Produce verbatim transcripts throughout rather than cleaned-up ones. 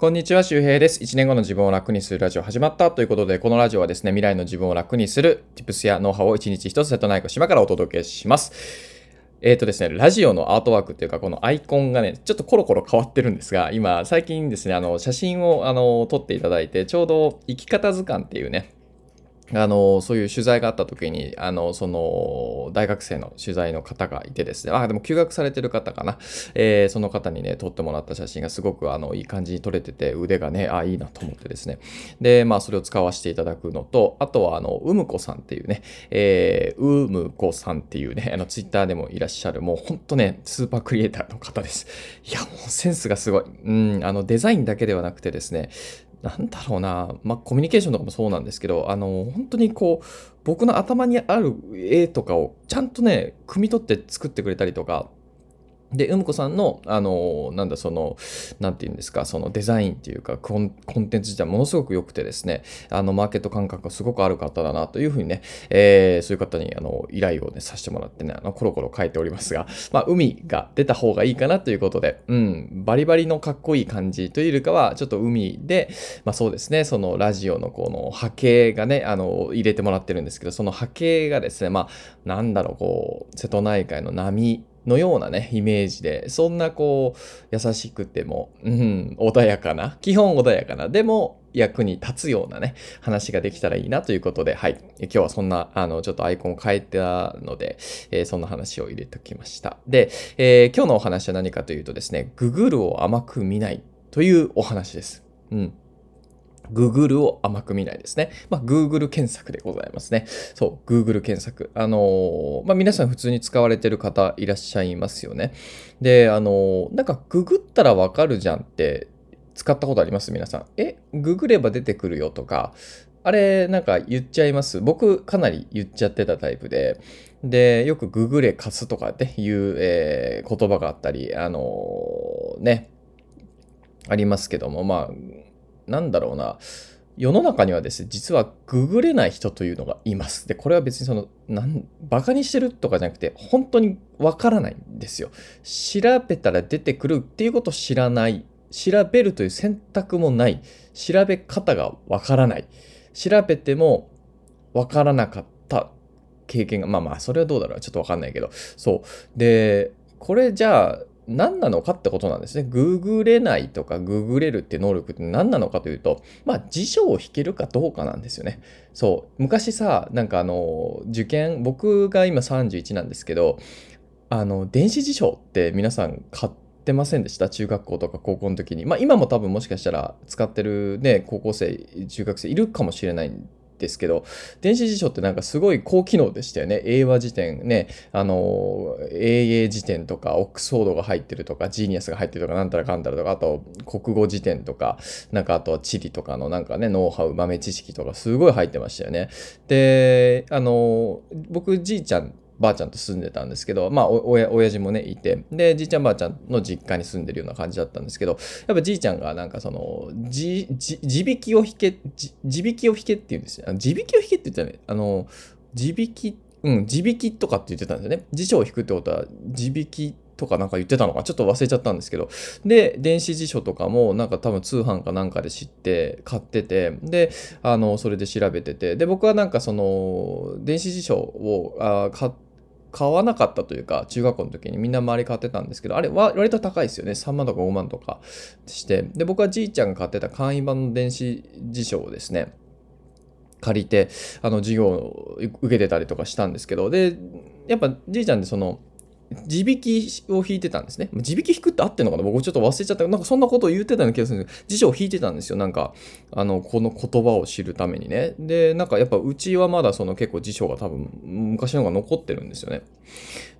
こんにちは、周平です。いちねんごの自分を楽にするラジオ始まったということで、このラジオはですね、未来の自分を楽にする Tips やノウハウをいちにちひとつ瀬戸内海島からお届けします。えっとですね、ラジオのアートワークというか、このアイコンがね、ちょっとコロコロ変わってるんですが、今、最近ですね、あの写真をあの撮っていただいて、ちょうど生き方図鑑っていうね、あのそういう取材があった時にあのその大学生の取材の方がいてですね、あでも休学されてる方かな、えー、その方にね撮ってもらった写真がすごくあのいい感じに撮れてて、腕がねあいいなと思ってですね、でまあそれを使わせていただくのと、あとはあのうむこさんっていうね、えー、うむこさんっていうね、あのツイッターでもいらっしゃる、もうほんとねスーパークリエイターの方です。いやもうセンスがすごい、うんあのデザインだけではなくてですね、なんだろうな、まあ、コミュニケーションとかもそうなんですけど、あの本当にこう僕の頭にある絵とかをちゃんとね汲み取って作ってくれたりとかで、うむこさんのあのなんだそのなんていうんですか、そのデザインっていうかコン、コンテンツ自体ものすごく良くてですね、あのマーケット感覚がすごくある方だなというふうにね、えー、そういう方にあの依頼をねさせてもらってね、あのコロコロ書いておりますが、まあ海が出た方がいいかなということで、うんバリバリのかっこいい感じというよりかはちょっと海で、まあそうですね、そのラジオのこの波形がねあの入れてもらってるんですけど、その波形がですね、まあなんだろうこう瀬戸内海の波のようなねイメージで、そんなこう優しくても、うん、穏やかな、基本穏やかな、でも役に立つようなね話ができたらいいなということで、はい今日はそんなあのちょっとアイコンを変えたので、えー、そんな話を入れておきました。で、えー、今日のお話は何かというとですね、 Google を甘く見ないというお話です。うん、Google を甘く見ないですね。まあ、Google 検索でございますね。そう、Google 検索。あのー、まあ、皆さん普通に使われてる方いらっしゃいますよね。で、あのー、なんかググったらわかるじゃんって使ったことあります？皆さん。え、ググれば出てくるよとか、あれなんか言っちゃいます。僕かなり言っちゃってたタイプで、で、よくググれ貸すとかっていう、えー、言葉があったり、あのー、ね、ありますけども、まあ、なんだろうな、世の中にはですね、実はググれない人というのがいます。で、これは別にそのなんバカにしてるとかじゃなくて、本当にわからないんですよ。調べたら出てくるっていうことを知らない、調べるという選択もない、調べ方がわからない、調べてもわからなかった経験が、まあまあそれはどうだろう、ちょっとわかんないけど、そうでこれじゃあ。何なのかってことなんですね。ググれないとかググれるって能力って何なのかというと、まあ辞書を引けるかどうかなんですよね。そう昔さ、なんかあの受験、僕が今さんじゅういちなんですけど、あの電子辞書って皆さん買ってませんでした？中学校とか高校の時に。まあ今も多分もしかしたら使ってるね高校生中学生いるかもしれないんでですけど、電子辞書ってなんかすごい高機能でしたよね。英和辞典ね、あの英英辞典とかオックスフォードが入ってるとかジーニアスが入ってるとかなんたらかんたらとか、あと国語辞典とか、なんかあとは地理とかのなんかねノウハウ豆知識とかすごい入ってましたよね。で、あの僕じいちゃんばあちゃんと住んでたんですけど、まあおや親父もねいて、でじいちゃんばあちゃんの実家に住んでるような感じだったんですけど、やっぱじいちゃんがなんかその字引きを引け字引きを引けって言うんですよ。字引きを引けって言ったらね、あの字引きうん字引きとかって言ってたんですよね。辞書を引くってことは字引きとかなんか言ってたのかちょっと忘れちゃったんですけど、で電子辞書とかもなんか多分通販かなんかで知って買ってて、であのそれで調べてて、で僕はなんかその電子辞書をあ買って買わなかったというか、中学校の時にみんな周り買ってたんですけど、あれは割と高いですよね。さんまんとかごまんとかして、で僕はじいちゃんが買ってた簡易版の電子辞書をですね借りて、あの授業を受けてたりとかしたんですけど、でやっぱじいちゃんでその字引きを引いてたんですね。字引き引くって合ってんのかな、僕ちょっと忘れちゃった。なんかそんなことを言ってたような気がするんですけど、辞書を引いてたんですよ。なんか、あの、この言葉を知るためにね。で、なんかやっぱうちはまだその結構辞書が多分昔のが残ってるんですよね。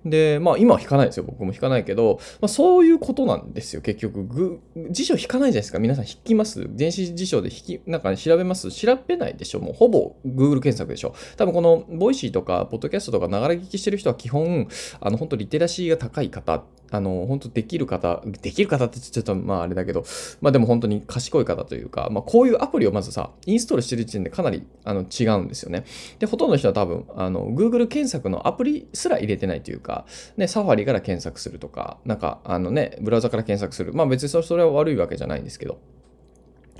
で、まあ今は引かないですよ。僕も引かないけど、まあそういうことなんですよ。結局、ぐ辞書引かないじゃないですか。皆さん引きます？電子辞書で引き、なんか、ね、調べます？調べないでしょ。もうほぼ Google 検索でしょ。多分このボイシーとか、ポッドキャストとかながら聞きしてる人は基本、あの、本当リテリテラシーが高い方、あの本当できる方、できる方ってちょっとまああれだけど、まあでも本当に賢い方というか、まあこういうアプリをまずさ、インストールしてる時点でかなりあの違うんですよね。で、ほとんどの人は多分、あの Google 検索のアプリすら入れてないというか、ね、サファリから検索するとか、なんかあのね、ブラウザから検索する。まあ別にそれは悪いわけじゃないんですけど。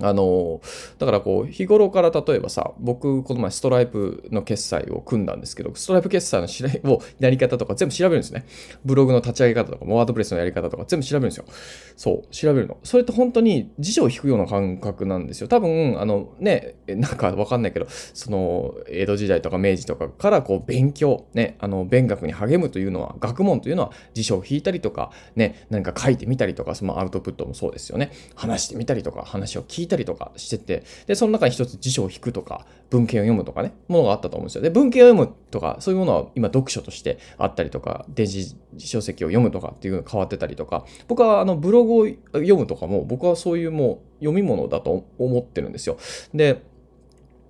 あのだからこう日頃から例えばさ、僕この前ストライプの決済を組んだんですけど、ストライプ決済のしらをやり方とか全部調べるんですね。ブログの立ち上げ方とかワードプレスのやり方とか全部調べるんですよ。そう調べるの。それって本当に辞書を引くような感覚なんですよ。多分あのね、なんかわかんないけど、その江戸時代とか明治とかからこう勉強ね、あの勉学に励むというのは、学問というのは辞書を引いたりとかね、何か書いてみたりとか、そのアウトプットもそうですよね。話してみたりとか、話を聞いたりたりとかしてて、でその中に一つ辞書を引くとか文献を読むとかね、ものがあったと思うんですよ。で文献を読むとかそういうものは今読書としてあったりとか、電子書籍を読むとかっていうのが変わってたりとか、僕はあのブログを読むとかも僕はそういうもう読み物だと思ってるんですよ。で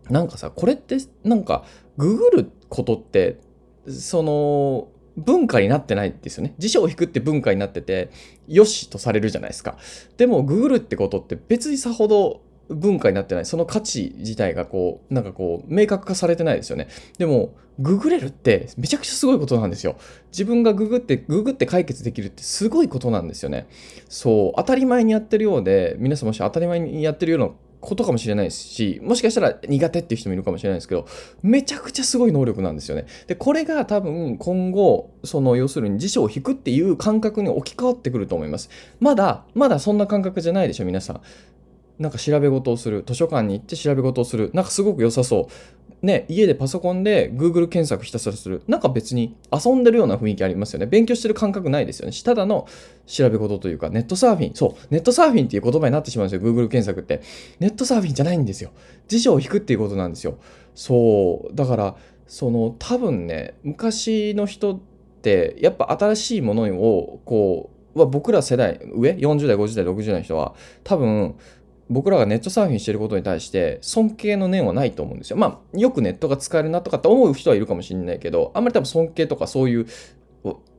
なんかさ、これってなんかググることってその文化になってないんですよね。辞書を引くって文化になってて、よしとされるじゃないですか。でもググるってことって別にさほど文化になってない。その価値自体がこうなんかこう明確化されてないですよね。でもググれるってめちゃくちゃすごいことなんですよ。自分がググってググって解決できるってすごいことなんですよね。そう当たり前にやってるようで、皆さんもし当たり前にやってるようなことかもしれないですし、もしかしたら苦手っていう人もいるかもしれないですけど、めちゃくちゃすごい能力なんですよね。でこれが多分今後、その要するに辞書を引くっていう感覚に置き換わってくると思います。まだまだそんな感覚じゃないでしょ皆さん。なんか調べ事をする、図書館に行って調べ事をする、なんかすごく良さそうね。家でパソコンで Google 検索ひたすらする、なんか別に遊んでるような雰囲気ありますよね。勉強してる感覚ないですよね。ただの調べ事というか、ネットサーフィン、そうネットサーフィンっていう言葉になってしまうんですよ。 Google 検索ってネットサーフィンじゃないんですよ。辞書を引くっていうことなんですよ。そうだからその多分ね、昔の人ってやっぱ新しいものをこうは、僕ら世代上よんじゅう代ごじゅう代ろくじゅう代の人は多分僕らがネットサーフィンしてることに対して尊敬の念はないと思うんですよ。まあよくネットが使えるなとかって思う人はいるかもしれないけど、あんまり多分尊敬とかそういう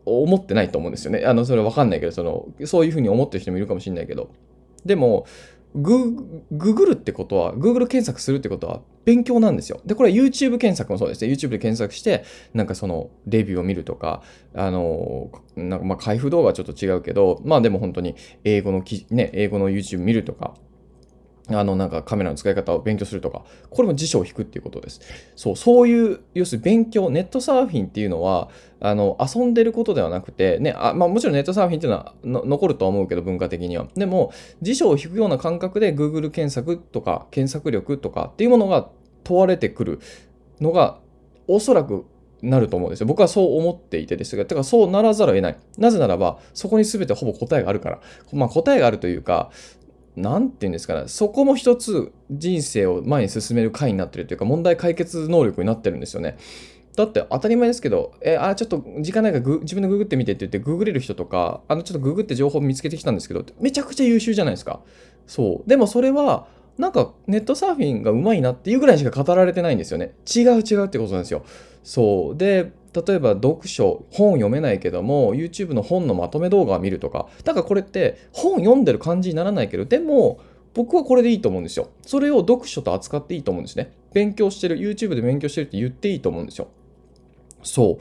思ってないと思うんですよね。あのそれは分かんないけど、そのそういうふうに思ってる人もいるかもしれないけど、でもググるってことは、Google 検索するってことは勉強なんですよ。でこれは YouTube 検索もそうですね。YouTube で検索してなんかそのレビューを見るとか、あのなんかまあ開封動画はちょっと違うけど、まあでも本当に英語の記事ね、英語の YouTube 見るとか。あのなんかカメラの使い方を勉強するとか、これも辞書を引くっていうことです。そう、そういう要するに勉強、ネットサーフィンっていうのはあの遊んでることではなくてね、あ、まあ、もちろんネットサーフィンっていうのはの残るとは思うけど、文化的には。でも辞書を引くような感覚で Google 検索とか検索力とかっていうものが問われてくるのがおそらくなると思うんですよ。僕はそう思っていてですが、だからそうならざるを得ない。なぜならばそこに全てほぼ答えがあるから、まあ、答えがあるというか、なんて言うんですかね、そこも一つ人生を前に進める回になってるというか、問題解決能力になってるんですよね。だって当たり前ですけど、えー、あちょっと時間ないから自分でググってみてって言ってググれる人とか、あのちょっとググって情報見つけてきたんですけど、めちゃくちゃ優秀じゃないですか。そうでもそれはなんかネットサーフィンがうまいなっていうぐらいしか語られてないんですよね。違う違うってことなんですよ。そうで例えば読書、本読めないけども YouTube の本のまとめ動画を見るとか、だからこれって本読んでる感じにならないけど、でも僕はこれでいいと思うんですよ。それを読書と扱っていいと思うんですね。勉強してる、 YouTube で勉強してるって言っていいと思うんですよ。そう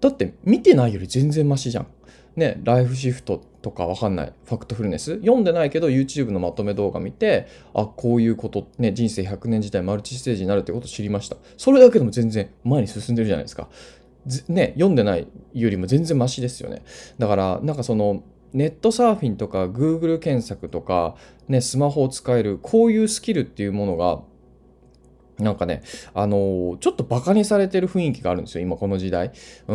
だって見てないより全然マシじゃんね。ライフシフトとかわかんない、ファクトフルネス読んでないけど YouTube のまとめ動画見て、あこういうことね、人生ひゃくねん時代マルチステージになるってことを知りました。それだけでも全然前に進んでるじゃないですかね。読んでないよりも全然マシですよね。だからなんかそのネットサーフィンとか Google 検索とかね、スマホを使えるこういうスキルっていうものがなんかね、あのー、ちょっとバカにされてる雰囲気があるんですよ今この時代。うー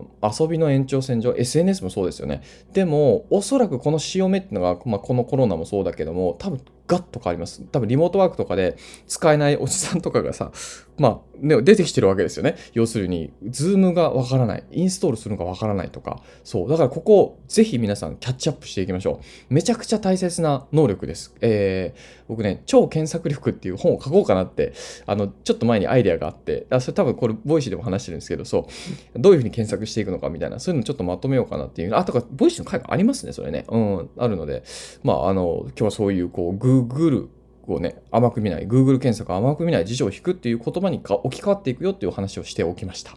ん遊びの延長線上、 エスエヌエス もそうですよね。でもおそらくこの潮目ってのが、まあ、このコロナもそうだけども、多分ガッと変わります。多分リモートワークとかで使えないおじさんとかがさ、まあ、ね、出てきてるわけですよね。要するに Zoom がわからない、インストールするのがわからないとか、そうだからここぜひ皆さんキャッチアップしていきましょう。めちゃくちゃ大切な能力です。えー、僕ね、超検索力っていう本を書こうかなって、あのちょっと前にアイデアがあって、あそれ多分これボイシーでも話してるんですけど、そうどういうふうに検索していくのかみたいな、そういうのちょっとまとめようかなっていう、あとかボイシーの回がありますねそれね、うんあるので、まああの今日はそういうこうグーGoogle をね甘く見ない、 Google 検索甘く見ない、辞書を引くっていう言葉に置き換わっていくよっていう話をしておきました。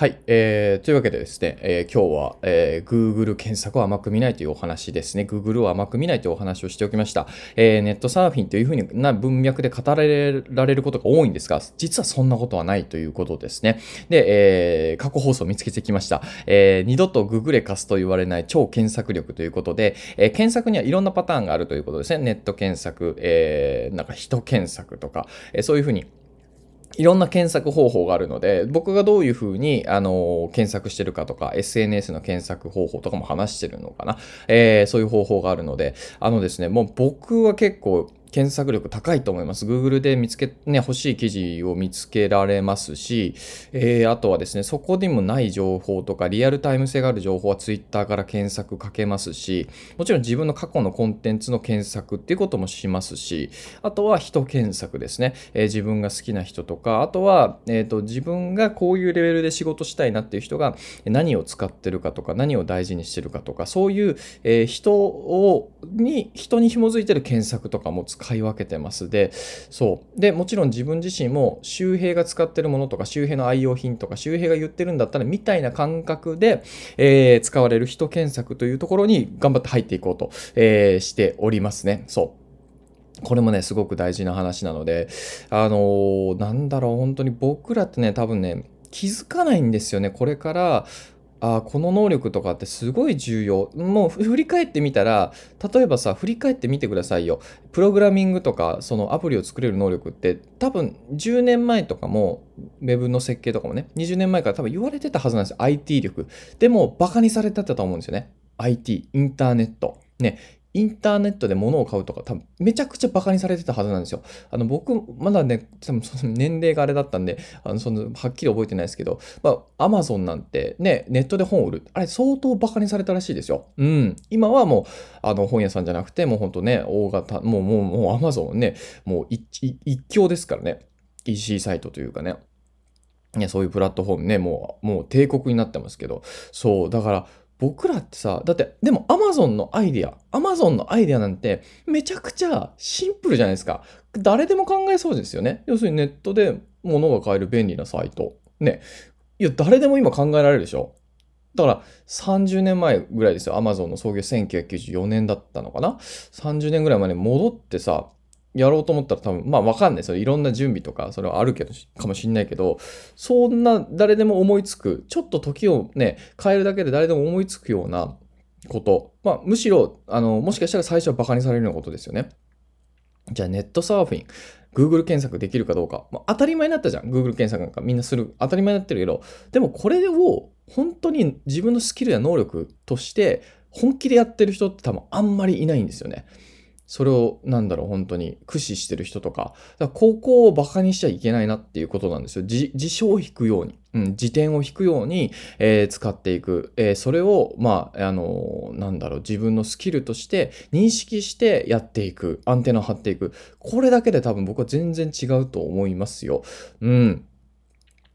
はい、えー、というわけでですね、えー、今日は、えー、Google 検索を甘く見ないというお話ですね。Google を甘く見ないというお話をしておきました。えー、ネットサーフィンというふうな文脈で語られることが多いんですが、実はそんなことはないということですね。で、えー、過去放送を見つけてきました。えー、二度と Google へ貸すと言われない超検索力ということで、えー、検索にはいろんなパターンがあるということですね。ネット検索、えー、なんか人検索とか、えー、そういうふうにいろんな検索方法があるので、僕がどういうふうにあの検索してるかとか エスエヌエス の検索方法とかも話してるのかな、えー、そういう方法があるので、あのですね、もう僕は結構検索力高いと思います。 Google で見つけ、ね、欲しい記事を見つけられますし、えー、あとはですね、そこにもない情報とかリアルタイム性がある情報は Twitter から検索かけますし、もちろん自分の過去のコンテンツの検索っていうこともしますし、あとは人検索ですね、えー、自分が好きな人とか、あとは、えーと、自分がこういうレベルで仕事したいなっていう人が何を使ってるかとか、何を大事にしてるかとか、そういう、えー、人をに人に紐づいてる検索とかも使使い分けてます。で、そう。で、もちろん自分自身も周平が使ってるものとか、周平の愛用品とか、周平が言ってるんだったらみたいな感覚で、えー、使われる人検索というところに頑張って入っていこうと、えー、しておりますね。そう。これもね、すごく大事な話なので、あのー、なんだろう、本当に僕らってね、多分ね、気づかないんですよね。これから、あ、この能力とかってすごい重要。もう振り返ってみたら、例えばさ、振り返ってみてくださいよ。プログラミングとか、そのアプリを作れる能力って、多分じゅうねんまえとかも、ウェブの設計とかもね、にじゅうねんまえから多分言われてたはずなんですよ。アイティー 力。でも、バカにされてたと思うんですよね。アイティー、インターネット。ね。インターネットで物を買うとか、多分めちゃくちゃバカにされてたはずなんですよ。あの、僕、まだね、多分その年齢があれだったんで、あのそのはっきり覚えてないですけど、まあ、アマゾンなんてね、ネットで本を売る。あれ、相当バカにされたらしいですよ。うん。今はもう、あの、本屋さんじゃなくて、もうほんとね、大型、もう、もう、もうアマゾンね、もう一、一強ですからね。イーシー サイトというかね。ね、そういうプラットフォームね、もう、もう帝国になってますけど。そう、だから、僕らってさ、だって、でも Amazon のアイディア、Amazon のアイディアなんてめちゃくちゃシンプルじゃないですか。誰でも考えそうですよね。要するにネットで物が買える便利なサイト。ね。いや、誰でも今考えられるでしょ。だからさんじゅうねんまえぐらいですよ。Amazon の創業せんきゅうひゃくきゅうじゅうよねんだったのかな。さんじゅうねんぐらいまで戻ってさ、やろうと思ったら多分、まあわかんないですよ。いろんな準備とか、それはあるけど、かもしんないけど、そんな誰でも思いつく、ちょっと時をね、変えるだけで誰でも思いつくようなこと。まあむしろ、あの、もしかしたら最初はバカにされるようなことですよね。じゃあネットサーフィン、Google 検索できるかどうか。まあ、当たり前になったじゃん。Google 検索なんかみんなする。当たり前になってるけど、でもこれを本当に自分のスキルや能力として本気でやってる人って多分あんまりいないんですよね。それを、なんだろう、本当に駆使してる人とか、だからここをバカにしちゃいけないなっていうことなんですよ。辞書を引くように、うん、辞典を引くように、えー、使っていく。えー、それを、まあ、あのー、なんだろう、自分のスキルとして認識してやっていく。アンテナを張っていく。これだけで多分僕は全然違うと思いますよ。うん。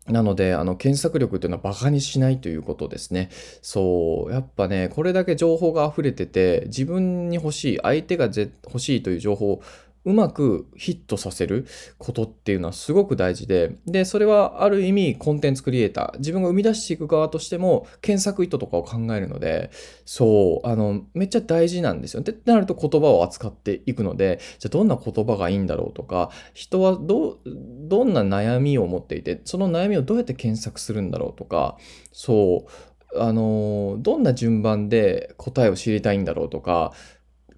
なので、あの、検索力というのはバカにしないということですね。そう、やっぱね、これだけ情報が溢れてて、自分に欲しい、相手がぜ欲しいという情報をうまくヒットさせることっていうのはすごく大事で、で、それはある意味コンテンツクリエイター、自分が生み出していく側としても検索意図とかを考えるので、そう、あの、めっちゃ大事なんですよ。ってなると言葉を扱っていくので、じゃあどんな言葉がいいんだろうとか、人はど、どんな悩みを持っていて、その悩みをどうやって検索するんだろうとか、そう、あの、どんな順番で答えを知りたいんだろうとか、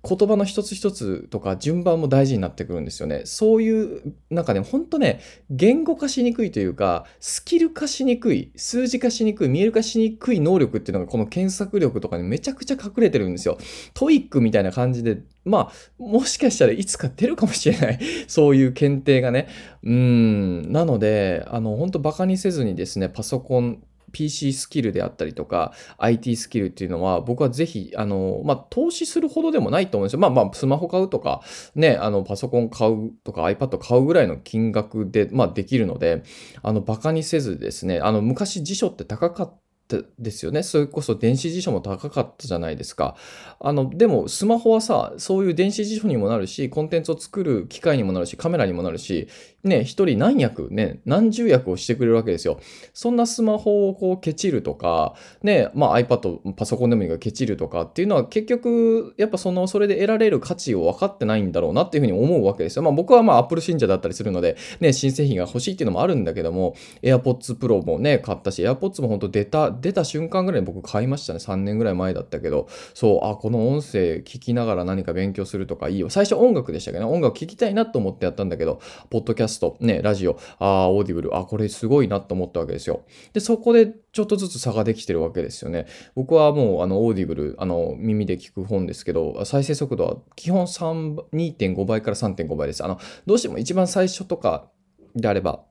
言葉の一つ一つとか順番も大事になってくるんですよね。そういう、なんかね、ほんとね、言語化しにくいというか、スキル化しにくい、数字化しにくい、見える化しにくい能力っていうのがこの検索力とかにめちゃくちゃ隠れてるんですよ。トイックみたいな感じで、まあ、もしかしたらいつか出るかもしれない。そういう検定がね。うーん。なので、あの、ほんとバカにせずにですね、パソコン、ピーシー スキルであったりとか アイティー スキルっていうのは僕はぜひあの、まあ、投資するほどでもないと思うんですよ。まあまあスマホ買うとかね、あのパソコン買うとか iPad 買うぐらいの金額で、まあ、できるので、あのバカにせずですね、あの昔辞書って高かったですよね。それこそ電子辞書も高かったじゃないですか。あのでもスマホはさ、そういう電子辞書にもなるし、コンテンツを作る機械にもなるし、カメラにもなるしね、一人何役ね、何十役をしてくれるわけですよ。そんなスマホをこうケチるとかね、まあ iPad、 パソコンでもいいがケチるとかっていうのは、結局やっぱそのそれで得られる価値を分かってないんだろうなっていうふうに思うわけですよ。まあ僕はまあ Apple 信者だったりするのでね、新製品が欲しいっていうのもあるんだけども、 AirPods Pro もね買ったし、 AirPods も本当出た出た瞬間ぐらいに僕買いましたね。さんねんぐらい前だったけど、そう、あ、この音声聞きながら何か勉強するとかいいよ。最初音楽でしたけどね、音楽聞きたいなと思ってやったんだけど、ポッドキャスト、ね、ラジオ、あ、オーディブル、あ、これすごいなと思ったわけですよ。で、そこでちょっとずつ差ができてるわけですよね。僕はもうあのオーディブル、あの耳で聞く本ですけど、再生速度は基本 にてんご 倍から さんてんご 倍です。あの、どうしても一番最初とかであれば、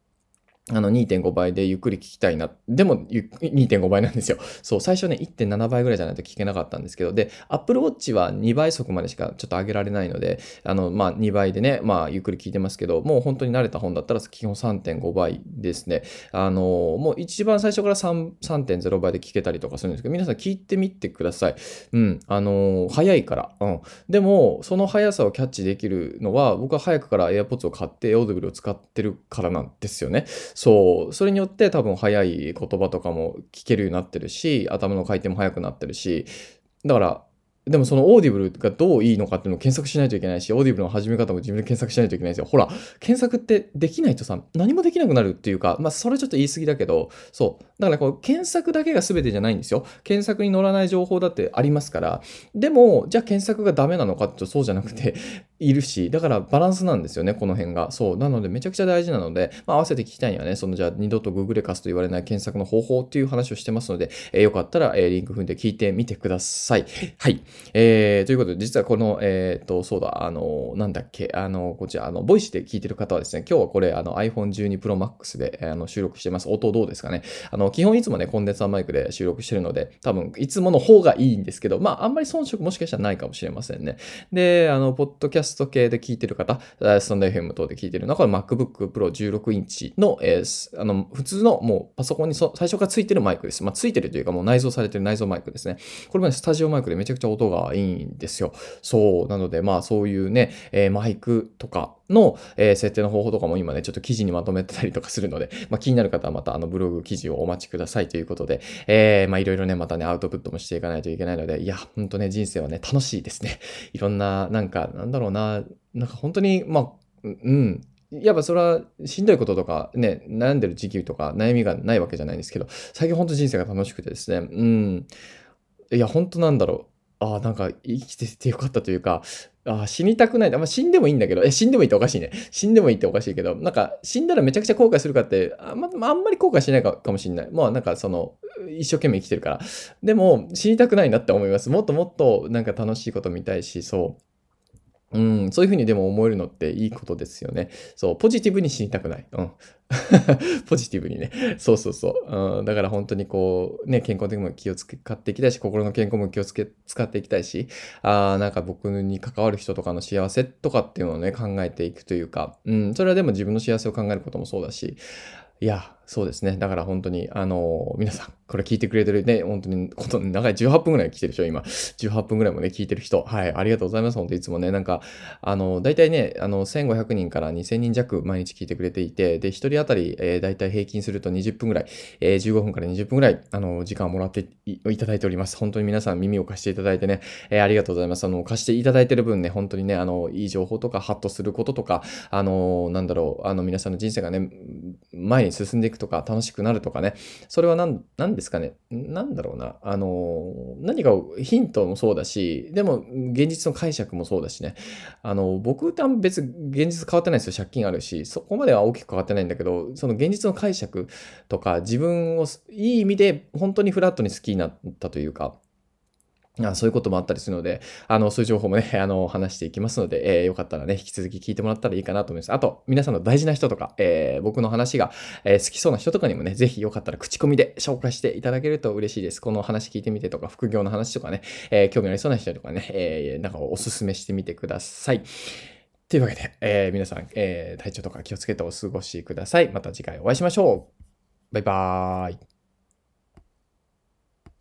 あの にてんご 倍でゆっくり聞きたいな。でも にてんご 倍なんですよ。そう、最初ね いってんなな 倍ぐらいじゃないと聞けなかったんですけど、で Apple Watch はにばい速までしかちょっと上げられないので、あのまあにばいでね、まあゆっくり聞いてますけど、もう本当に慣れた本だったら基本 さんてんご 倍ですね。あのもう一番最初から さんてんぜろ 倍で聞けたりとかするんですけど、皆さん聞いてみてください。うん、あの早いから。うん。でもその速さをキャッチできるのは、僕は早くから AirPods を買って Audible を使ってるからなんですよね。そう、それによって多分早い言葉とかも聞けるようになってるし、頭の回転も早くなってるし、だから、でもそのオーディブルがどういいのかっていうのを検索しないといけないし、オーディブルの始め方も自分で検索しないといけないんですよ。ほら、検索ってできないとさ、何もできなくなるっていうか、まあそれちょっと言い過ぎだけど、そう。だからこう検索だけが全てじゃないんですよ。検索に乗らない情報だってありますから。でも、じゃあ検索がダメなのかってそうじゃなくて、いるし、だからバランスなんですよね、この辺が。そう。なのでめちゃくちゃ大事なので、まあ合わせて聞きたいにはね、そのじゃあ二度と Google で貸すと言われない検索の方法っていう話をしてますので、えー、よかったら、えー、リンク踏んで聞いてみてください。はい。えー、ということで、実はこの、えっと、そうだ、あの、なんだっけ、あの、こちら、あの、ボイシーで聞いてる方はですね、今日はこれ、あの、アイフォンじゅうに プロ マックス で、あの、収録してます。音どうですかね。あの、基本いつもね、コンデンサーマイクで収録してるので、多分、いつもの方がいいんですけど、まあ、あんまり遜色もしかしたらないかもしれませんね。で、あの、ポッドキャスト系で聞いてる方、Sunday エフエム 等で聞いてるのは、これ MacBook Pro じゅうろくインチの、えー、あの、普通の、もう、パソコンにそ最初からついてるマイクです。まあ、ついてるというか、もう内蔵されてる内蔵マイクですね。これもね、スタジオマイクでめちゃくちゃ音がいいんですよ。そうなので、まあそういうね、えー、マイクとかの、えー、設定の方法とかも今ねちょっと記事にまとめてたりとかするので、まあ、気になる方はまたあのブログ記事をお待ちくださいということで、えー、まあいろいろねまたねアウトプットもしていかないといけないので、いやほんとね人生はね楽しいですね。いろんななんかなんだろうななんか本当にまあうん。やっぱそれはしんどいこととかね、悩んでる時期とか悩みがないわけじゃないんですけど、最近ほんと人生が楽しくてですね、うん。いやほんとなんだろう。ああ、なんか生きててよかったというか、ああ死にたくない。まあ、死んでもいいんだけど、え、死んでもいいっておかしいね。死んでもいいっておかしいけど、なんか死んだらめちゃくちゃ後悔するかって、あんま、あんまり後悔しないか、かもしれない。まあなんかその、一生懸命生きてるから。でも死にたくないなって思います。もっともっとなんか楽しいこと見たいし、そう。うん、そういうふうにでも思えるのっていいことですよね。そう、ポジティブに死にたくない。うん。ポジティブにね。そうそうそう。うん、だから本当にこう、ね、健康的にも気を使っていきたいし、心の健康も気をつけ使っていきたいし、あなんか僕に関わる人とかの幸せとかっていうのをね、考えていくというか、うん、それはでも自分の幸せを考えることもそうだし、いや、そうですね。だから本当に、あのー、皆さん、これ聞いてくれてるね、本当に、こと長いじゅうはっぷんぐらい来てるでしょ、今。じゅうはっぷんぐらいもね、聞いてる人。はい、ありがとうございます。本当いつもね、なんか、あのー、大体ね、あのー、せんごひゃくにんからにせんにん弱毎日聞いてくれていて、で、ひとり当たり、えー、大体平均するとにじゅっぷんぐらい、えー、じゅうごふんからにじゅっぷんぐらい、あのー、時間をもらって い, いただいております。本当に皆さん耳を貸していただいてね、えー、ありがとうございます。あのー、貸していただいてる分ね、本当にね、あのー、いい情報とか、ハッとすることとか、あのー、なんだろう、あの、皆さんの人生がね、前に進んでいくとか楽しくなるとかね、それは何ですかね、何だろうな、あの何かヒントもそうだし、でも現実の解釈もそうだしね、あの僕って別に現実変わってないですよ。借金あるしそこまでは大きく変わってないんだけど、その現実の解釈とか自分をいい意味で本当にフラットに好きになったというか、あそういうこともあったりするので、あの、そういう情報もね、あの、話していきますので、えー、よかったらね、引き続き聞いてもらったらいいかなと思います。あと、皆さんの大事な人とか、えー、僕の話が、えー、好きそうな人とかにもね、ぜひよかったら口コミで紹介していただけると嬉しいです。この話聞いてみてとか、副業の話とかね、えー、興味ありそうな人とかね、えー、なんかおすすめしてみてください。というわけで、えー、皆さん、えー、体調とか気をつけてお過ごしください。また次回お会いしましょう。バイバーイ。